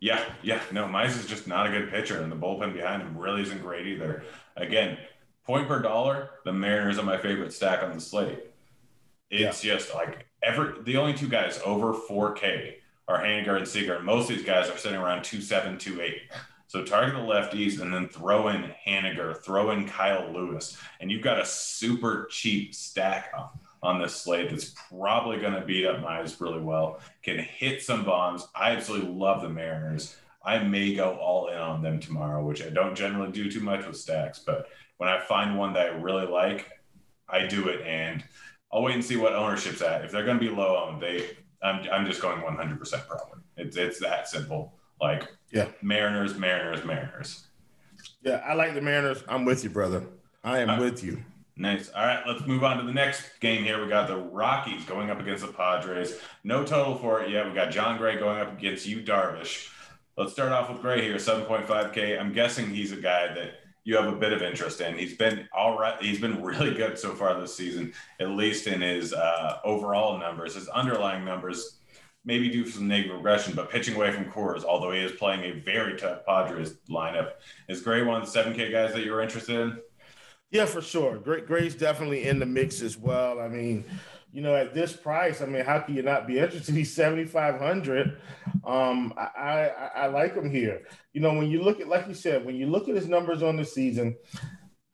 Yeah, yeah. No, Mize is just not a good pitcher, and the bullpen behind him really isn't great either. Again, point per dollar, the Mariners are my favorite stack on the slate. It's yeah. just like every the only two guys over four K are Haniger and Seager, and most of these guys are sitting around two seven, two eight. So target the lefties and then throw in Haniger, throw in Kyle Lewis, and you've got a super cheap stack on, on this slate that's probably going to beat up Mize really well, can hit some bombs. I absolutely love the Mariners. I may go all in on them tomorrow, which I don't generally do too much with stacks, but when I find one that I really like, I do it, and I'll wait and see what ownership's at. If they're going to be low owned, they I'm I'm just going one hundred percent probably. It's it's that simple. Like, yeah, Mariners, Mariners, Mariners. Yeah, I like the Mariners. I'm with you, brother. I am uh, with you. Nice. All right, let's move on to the next game here. We got the Rockies going up against the Padres. No total for it yet. We got John Gray going up against Yu Darvish. Let's start off with Gray here, seven point five K. I'm guessing he's a guy that you have a bit of interest in. He's been all right. He's been really good so far this season, at least in his uh, overall numbers. His underlying numbers maybe due to some negative regression, but pitching away from Coors, although he is playing a very tough Padres lineup. Is Gray one of the seven K guys that you were interested in? Yeah, for sure. Gray, Gray's definitely in the mix as well. I mean, you know, at this price, I mean, how can you not be interested? He's seventy-five hundred. Um, I, I, I like him here. You know, when you look at, like you said, when you look at his numbers on the season,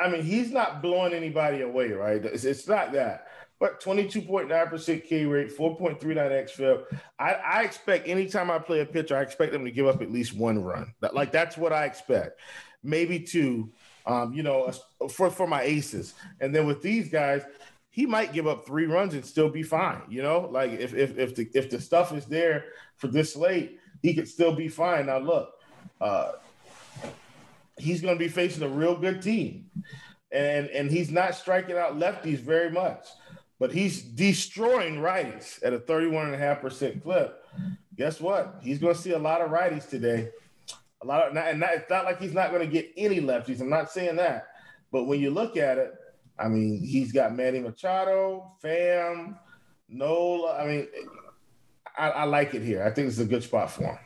I mean, he's not blowing anybody away, right? It's, it's not that. But twenty-two point nine percent K rate, four point three nine X F I P. I, I expect anytime I play a pitcher, I expect them to give up at least one run. Like, that's what I expect. Maybe two, um, you know, for, for my aces. And then with these guys, he might give up three runs and still be fine. You know, like if if if the if the stuff is there for this slate, he could still be fine. Now look, uh, he's going to be facing a real good team, and and he's not striking out lefties very much, but he's destroying righties at a thirty-one point five percent clip. Guess what? He's going to see a lot of righties today. A lot of, not, and not, it's not like he's not going to get any lefties. I'm not saying that, but when you look at it, I mean, he's got Manny Machado, Pham, Nola. I mean, I, I like it here. I think it's a good spot for him.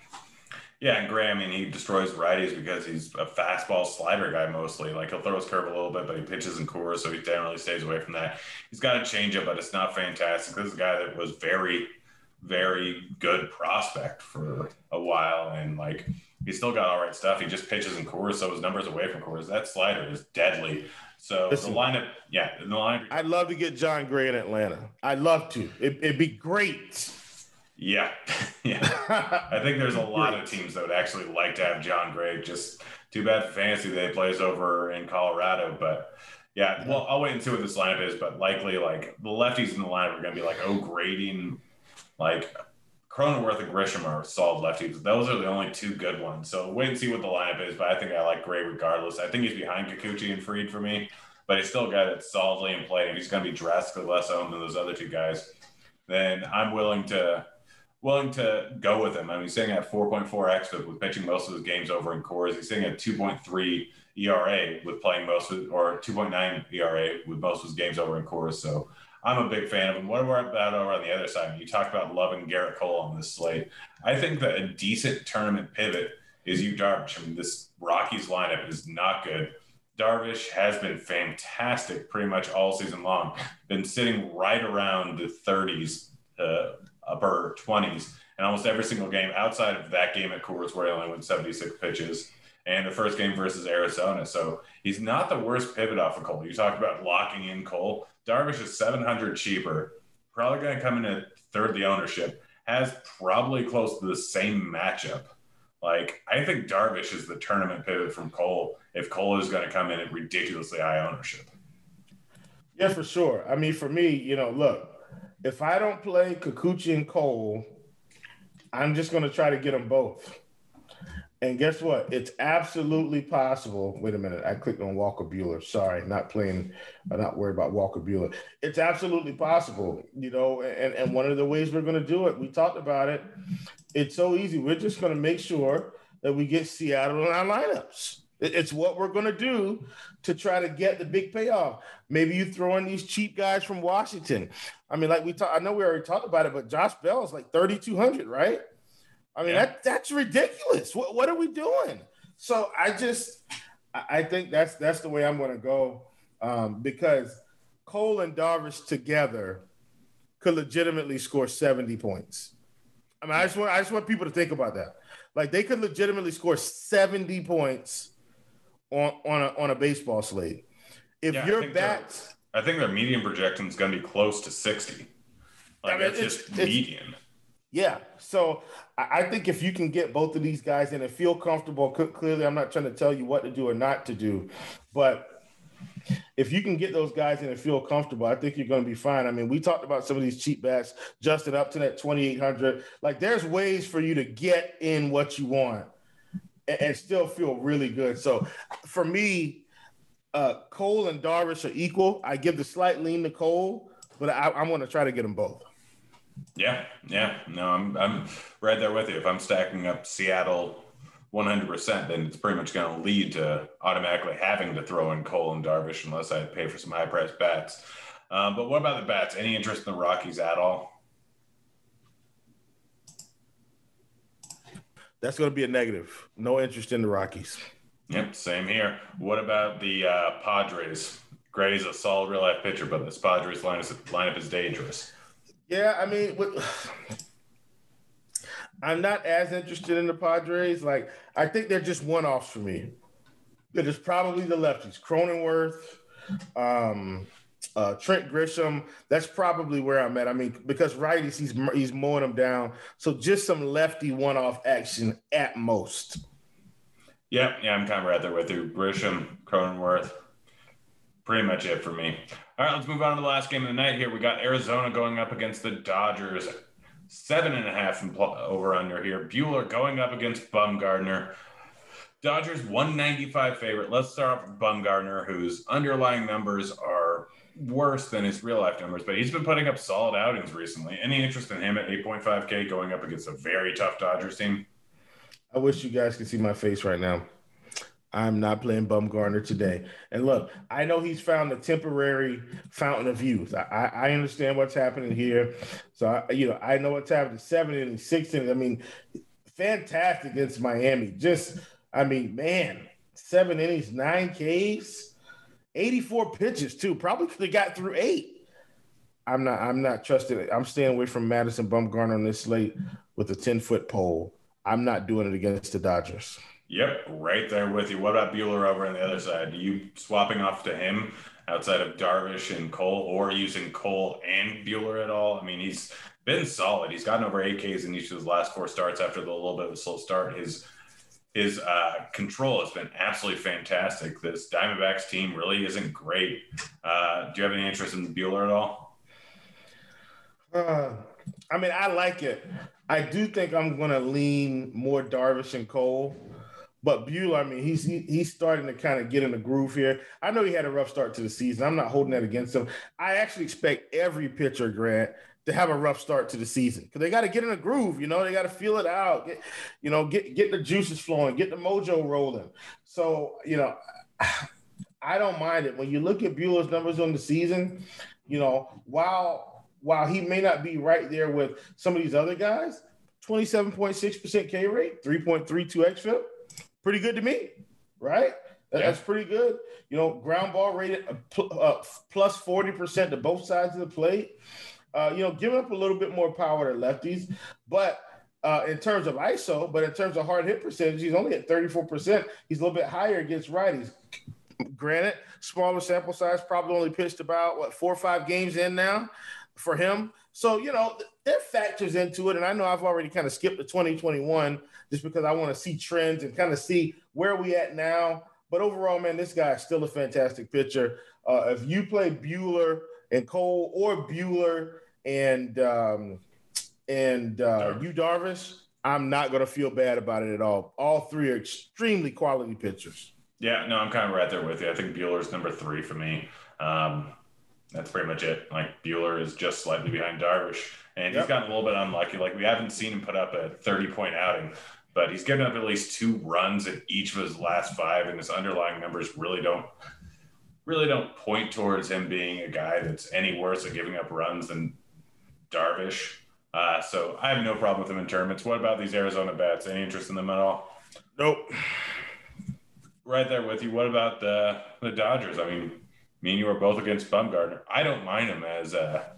Yeah, and Gray, I mean, he destroys righties because he's a fastball slider guy mostly. Like, he'll throw his curve a little bit, but he pitches in Coors, so he generally stays away from that. He's got a changeup, but it's not fantastic. This is a guy that was very, very good prospect for a while, and, like, he's still got all right stuff. He just pitches in Coors, so his numbers away from Coors. That slider is deadly. So listen, the lineup, yeah, the lineup. I'd love to get John Gray in Atlanta. I'd love to. It, it'd be great. Yeah, yeah. I think there's a lot of teams that would actually like to have John Gray. Just too bad for fantasy that he plays over in Colorado. But yeah, well, I'll wait and see what this lineup is. But likely, like the lefties in the lineup are going to be like O'Grady and like Cronenworth and Grisham are solid lefties. Those are the only two good ones. So wait and see what the lineup is, but I think I like Gray regardless. I think he's behind Kikuchi and Fried for me, but he's still a guy that's solidly in play. If he's going to be drastically less owned than those other two guys, then I'm willing to willing to go with him. I mean, he's sitting at four point four X with pitching most of his games over in Coors. He's sitting at two point three E R A with playing most of, or two point nine E R A with most of his games over in Coors. So I'm a big fan of him. What about over on the other side? You talked about loving Garrett Cole on this slate. I think that a decent tournament pivot is Yu Darvish. I mean, this Rockies lineup is not good. Darvish has been fantastic pretty much all season long. Been sitting right around the thirties, uh, upper twenties, and almost every single game outside of that game at Coors where he only went seventy-six pitches. and the first game versus Arizona. So he's not the worst pivot off of Cole. You talked about locking in Cole. Darvish is seven hundred cheaper, probably going to come in at third the ownership, has probably close to the same matchup. Like, I think Darvish is the tournament pivot from Cole if Cole is going to come in at ridiculously high ownership. Yeah, for sure. I mean, for me, you know, look, if I don't play Kikuchi and Cole, I'm just going to try to get them both. And guess what? It's absolutely possible. Wait a minute. I clicked on Walker Buehler. Sorry, not playing. I'm not worried about Walker Buehler. It's absolutely possible, you know, and, and one of the ways we're going to do it, we talked about it. It's so easy. We're just going to make sure that we get Seattle in our lineups. It's what we're going to do to try to get the big payoff. Maybe you throw in these cheap guys from Washington. I mean, like we talked, I know we already talked about it, but Josh Bell is like thirty-two hundred, right? I mean, yeah. that that's ridiculous. What what are we doing? So I just, I think that's that's the way I'm going to go um, because Cole and Darvish together could legitimately score seventy points. I mean, I just want I just want people to think about that. Like, they could legitimately score seventy points on on a, on a baseball slate. If yeah, your bats, I think their median projection is going to be close to sixty. Like, I mean, it's, it's just median. It's, yeah. So I think if you can get both of these guys in and feel comfortable, clearly I'm not trying to tell you what to do or not to do, but if you can get those guys in and feel comfortable, I think you're going to be fine. I mean, we talked about some of these cheap bats, Justin Upton at twenty-eight hundred. Like, there's ways for you to get in what you want and, and still feel really good. So for me, uh, Cole and Darvish are equal. I give the slight lean to Cole, but I, I'm going to try to get them both. Yeah, yeah. No, I'm I'm right there with you. If I'm stacking up Seattle one hundred percent, then it's pretty much going to lead to automatically having to throw in Cole and Darvish unless I pay for some high-priced bats. Um, but what about the bats? Any interest in the Rockies at all? That's going to be a negative. No interest in the Rockies. Yep, same here. What about the uh, Padres? Grady's a solid real-life pitcher, but this Padres lineup, lineup is dangerous. Yeah, I mean, with, I'm not as interested in the Padres. Like, I think they're just one-offs for me. It is probably the lefties, Cronenworth, um, uh, Trent Grisham. That's probably where I'm at. I mean, because righties, he's he's mowing them down. So just some lefty one-off action at most. Yeah, yeah, I'm kind of right there with you. Grisham, Cronenworth, pretty much it for me. All right, let's move on to the last game of the night here. We got Arizona going up against the Dodgers. Seven and a half and pl- over under here. Buehler going up against Bumgarner. Dodgers one ninety-five favorite. Let's start off with Bumgarner, whose underlying numbers are worse than his real-life numbers, but he's been putting up solid outings recently. Any interest in him at eight point five K going up against a very tough Dodgers team? I wish you guys could see my face right now. I'm not playing Bumgarner today. And look, I know he's found a temporary fountain of youth. I, I understand what's happening here. So, I, you know, I know what's happening. Seven innings, six innings. I mean, fantastic against Miami. Just, I mean, man, seven innings, nine Ks, eighty-four pitches too. Probably could have got through eight. I'm not, I'm not trusting it. I'm staying away from Madison Bumgarner on this slate with a ten-foot pole. I'm not doing it against the Dodgers. Yep, right there with you. What about Buehler over on the other side? Are you swapping off to him outside of Darvish and Cole, or using Cole and Buehler at all? I mean, he's been solid. He's gotten over eight Ks in each of his last four starts after the little bit of a slow start. His his uh, control has been absolutely fantastic. This Diamondbacks team really isn't great. Uh, do you have any interest in Buehler at all? Uh, I mean, I like it. I do think I'm going to lean more Darvish and Cole. But Buehler, I mean, he's he, he's starting to kind of get in the groove here. I know he had a rough start to the season. I'm not holding that against him. I actually expect every pitcher, Grant, to have a rough start to the season because they got to get in a groove. You know, they got to feel it out. Get, you know, get get the juices flowing, get the mojo rolling. So, you know, I don't mind it. When you look at Buehler's numbers on the season, you know, while while he may not be right there with some of these other guys, twenty-seven point six percent K rate, three point three two xFIP. Pretty good to me, right? Yeah. That's pretty good. You know, ground ball rated uh, plus forty percent to both sides of the plate. Uh, you know, giving up a little bit more power to lefties. But uh, in terms of I S O, but in terms of hard hit percentage, he's only at thirty-four percent. He's a little bit higher against righties. Granted, smaller sample size, probably only pitched about, what, four or five games in now for him. So, you know, there factors into it. And I know I've already kind of skipped the twenty twenty-one just because I want to see trends and kind of see where we at now. But overall, man, this guy is still a fantastic pitcher. Uh, if you play Buehler and Cole or Buehler and um, and uh, Yu Darvish, I'm not going to feel bad about it at all. All three are extremely quality pitchers. Yeah, no, I'm kind of right there with you. I think Buehler's number three for me. Um, that's pretty much it. Like, Buehler is just slightly behind Darvish. And yep. He's gotten a little bit unlucky. Like, we haven't seen him put up a thirty-point outing. But he's given up at least two runs in each of his last five, and his underlying numbers really don't really don't point towards him being a guy that's any worse at giving up runs than Darvish. Uh, so I have no problem with him in tournaments. What about these Arizona bats? Any interest in them at all? Nope. Right there with you. What about the, the Dodgers? I mean, me and you are both against Bumgarner. I don't mind him as a,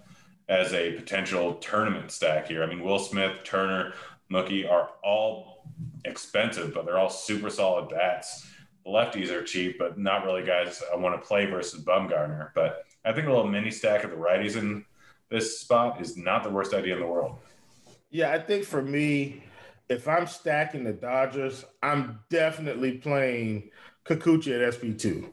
as a potential tournament stack here. I mean, Will Smith, Turner, Mookie are all expensive, but they're all super solid bats. The lefties are cheap, but not really guys I want to play versus Bumgarner. But I think a little mini stack of the righties in this spot is not the worst idea in the world. Yeah, I think for me, if I'm stacking the Dodgers, I'm definitely playing Kikuchi at S P two.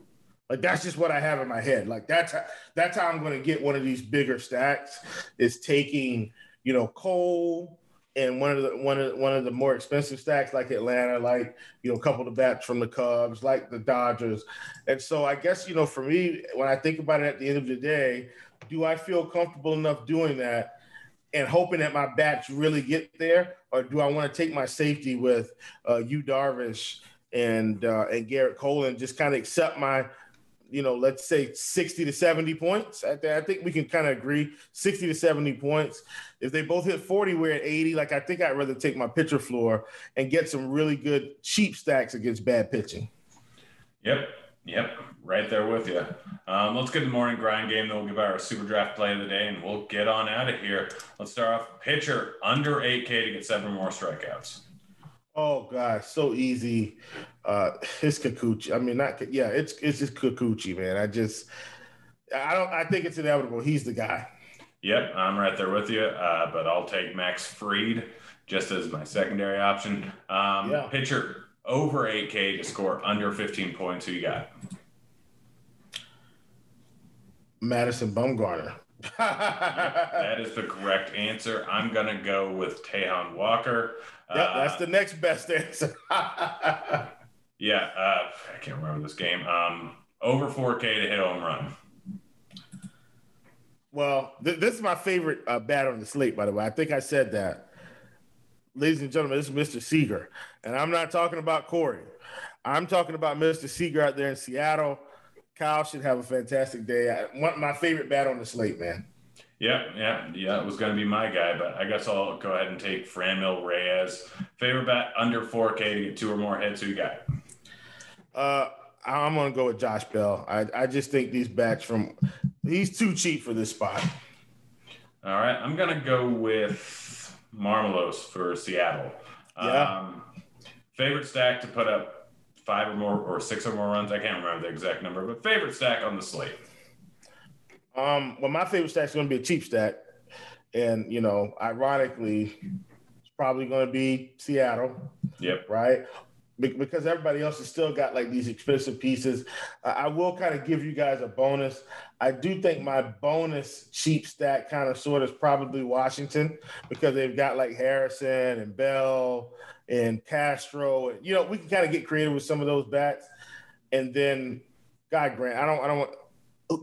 Like, that's just what I have in my head. Like, that's how, that's how I'm going to get one of these bigger stacks, is taking, you know, Cole and one of the one of one of the more expensive stacks, like Atlanta, like, you know, a couple of the bats from the Cubs, like the Dodgers. And so I guess, you know, for me, when I think about it at the end of the day, do I feel comfortable enough doing that and hoping that my bats really get there? Or do I want to take my safety with uh, Yu Darvish and uh, and Garrett Cole and just kind of accept my, you know, let's say sixty to seventy points? I, th- I think we can kind of agree, sixty to seventy points. If they both hit forty, we're at eighty. Like, I think I'd rather take my pitcher floor and get some really good cheap stacks against bad pitching. Yep, yep, right there with you. Um, let's get the morning grind game, then we'll give out our super draft play of the day, and we'll get on out of here. Let's start off pitcher under eight K to get seven more strikeouts. Oh, gosh, so easy. Uh, it's Kikuchi. I mean, not yeah. It's it's just Kikuchi, man. I just, I don't. I think it's inevitable. He's the guy. Yep, I'm right there with you. Uh, but I'll take Max Fried just as my secondary option. Um, yeah. Pitcher over eight K to score under fifteen points. Who you got? Madison Bumgarner. Yep, that is the correct answer. I'm gonna go with Taijuan Walker. Yep, uh, that's the next best answer. Yeah, uh, I can't remember this game. Um, over four K to hit a home run. Well, th- this is my favorite uh, bat on the slate, by the way. I think I said that. Ladies and gentlemen, this is Mister Seager. And I'm not talking about Corey. I'm talking about Mister Seager out there in Seattle. Kyle should have a fantastic day. I want my favorite bat on the slate, man. Yeah, yeah, yeah. It was going to be my guy, but I guess I'll go ahead and take Franmil Reyes. Favorite bat under four K to get two or more hits. Who you got? Uh, I'm going to go with Josh Bell. I, I just think these bats from – he's too cheap for this spot. All right. I'm going to go with Marmelos for Seattle. Yeah. Um, favorite stack to put up five or more or six or more runs. I can't remember the exact number, but favorite stack on the slate. Um, well, my favorite stack is going to be a cheap stack. And, you know, ironically, it's probably going to be Seattle. Yep. Right? Because everybody else has still got, like, these expensive pieces. Uh, I will kind of give you guys a bonus. I do think my bonus cheap stack kind of sort is probably Washington, because they've got, like, Harrison and Bell and Castro. And, you know, we can kind of get creative with some of those bats. And then, God grant, I don't, I don't want –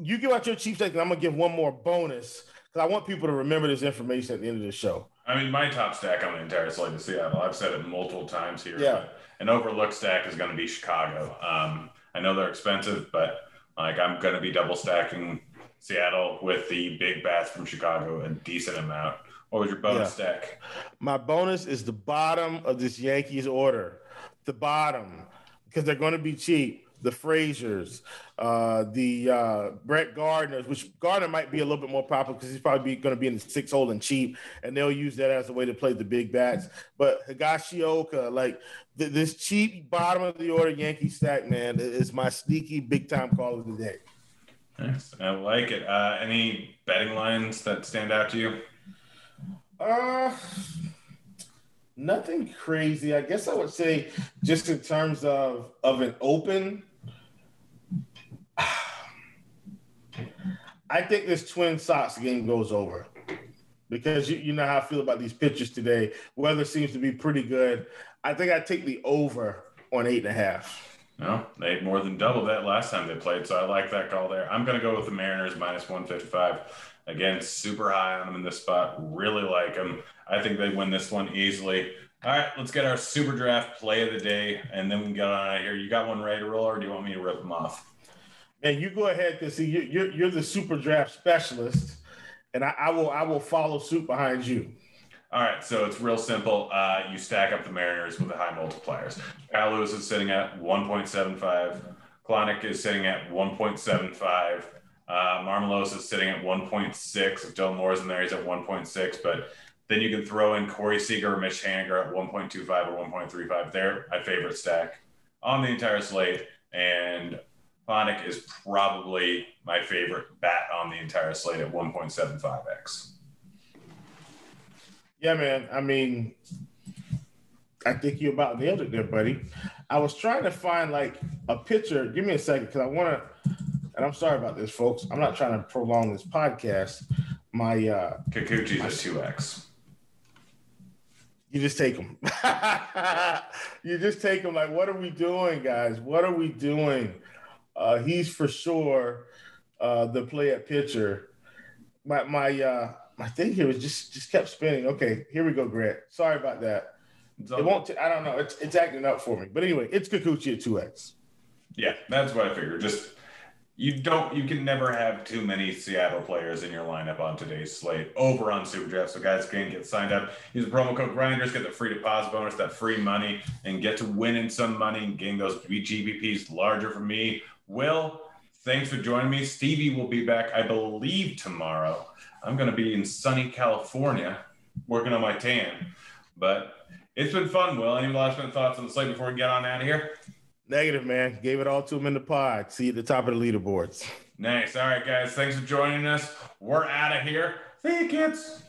you give out your cheap stack, and I'm going to give one more bonus, because I want people to remember this information at the end of the show. I mean, my top stack on the entire slate is Seattle. I've said it multiple times here. Yeah. But an overlooked stack is going to be Chicago. Um, I know they're expensive, but like I'm going to be double stacking Seattle with the big bats from Chicago a decent amount. What was your bonus yeah. stack? My bonus is the bottom of this Yankees order. The bottom, because they're going to be cheap. the Fraziers, uh, the uh, Brett Gardners, which Gardner might be a little bit more popular because he's probably going to be in the six hole and cheap, and they'll use that as a way to play the big bats. But Higashioka, like th- this cheap bottom of the order Yankee stack, man, is my sneaky big time call of the day. Nice. I like it. Uh, any betting lines that stand out to you? Uh, nothing crazy. I guess I would say just in terms of, of an open, I think this Twin Sox game goes over because you, you know how I feel about these pitchers today. Weather seems to be pretty good. I think I take the over on eight and a half. No, they more than doubled that last time they played, so I like that call there. I'm going to go with the Mariners minus one fifty-five. Again, super high on them in this spot. Really like them. I think they win this one easily. All right, let's get our super draft play of the day, and then we can get on out of here. You got one ready to roll, or do you want me to rip them off? Man, you go ahead because see, you're, you're you're the super draft specialist, and I, I will I will follow suit behind you. All right, so it's real simple. Uh, you stack up the Mariners with the high multipliers. Kyle Lewis is sitting at one point seven five. Klonick is sitting at one point seven five. Uh, Marmelos is sitting at one point six. If Dylan Moore's in there, he's at one point six. But then you can throw in Corey Seager or Mitch Haniger at one point two five or one point three five. They're my favorite stack on the entire slate. And Klonick is probably my favorite bat on the entire slate at one point seven five x. Yeah, man. I mean, I think you about nailed it there, buddy. I was trying to find like a picture. Give me a second because I want to, and I'm sorry about this, folks. I'm not trying to prolong this podcast. My uh, Kikuchi's my, at two x. You just take them. You just take them. Like, what are we doing, guys? What are we doing? Uh, he's for sure uh, the play at pitcher. My, my, uh, My thing here was just just kept spinning. Okay, here we go, Grant. Sorry about that. It won't. T- I don't know. It's it's acting up for me. But anyway, it's Kikuchi at two x. Yeah, that's what I figured. Just you don't. You can never have too many Seattle players in your lineup on today's slate. Over on SuperDraft, so guys can get signed up. Use the promo code Grinders. Get the free deposit bonus, that free money, and get to winning some money and getting those G B Ps larger for me. Will, thanks for joining me. Stevie will be back, I believe, tomorrow. I'm going to be in sunny California working on my tan, but it's been fun. Will, any last minute thoughts on the slate before we get on out of here? Negative, man. Gave it all to him in the pod. See you at the top of the leaderboards. Nice. All right, guys. Thanks for joining us. We're out of here. See you, kids.